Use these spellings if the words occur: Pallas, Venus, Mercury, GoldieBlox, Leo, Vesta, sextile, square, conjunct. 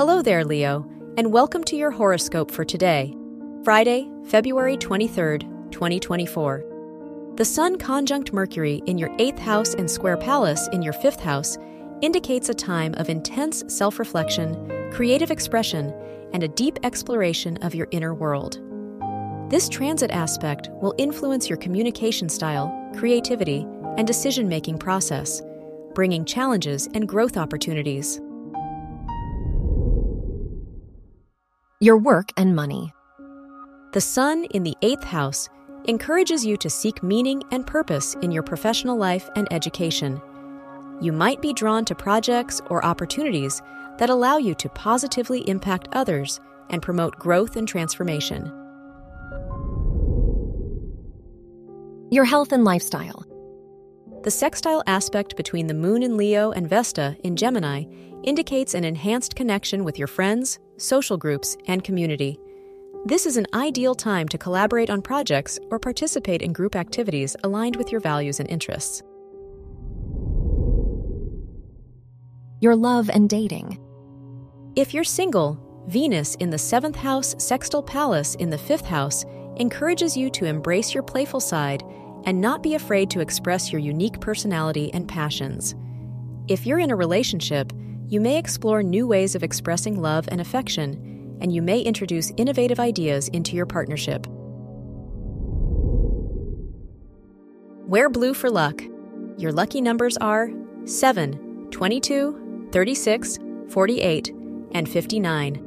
Hello there, Leo, and welcome to your horoscope for today, Friday, February 23rd, 2024. The Sun conjunct Mercury in your 8th house and square Pallas in your 5th house indicates a time of intense self-reflection, creative expression, and a deep exploration of your inner world. This transit aspect will influence your communication style, creativity, and decision-making process, bringing challenges and growth opportunities. Your work and money. The Sun in the 8th house encourages you to seek meaning and purpose in your professional life and education. You might be drawn to projects or opportunities that allow you to positively impact others and promote growth and transformation. Your health and lifestyle. The sextile aspect between the Moon in Leo and Vesta in Gemini indicates an enhanced connection with your friends, social groups, and community. This is an ideal time to collaborate on projects or participate in group activities aligned with your values and interests. Your love and dating. If you're single, Venus in the 7th house sextile Pallas in the 5th house encourages you to embrace your playful side and not be afraid to express your unique personality and passions. If you're in a relationship, you may explore new ways of expressing love and affection, and you may introduce innovative ideas into your partnership. Wear blue for luck. Your lucky numbers are 7, 22, 36, 48, and 59.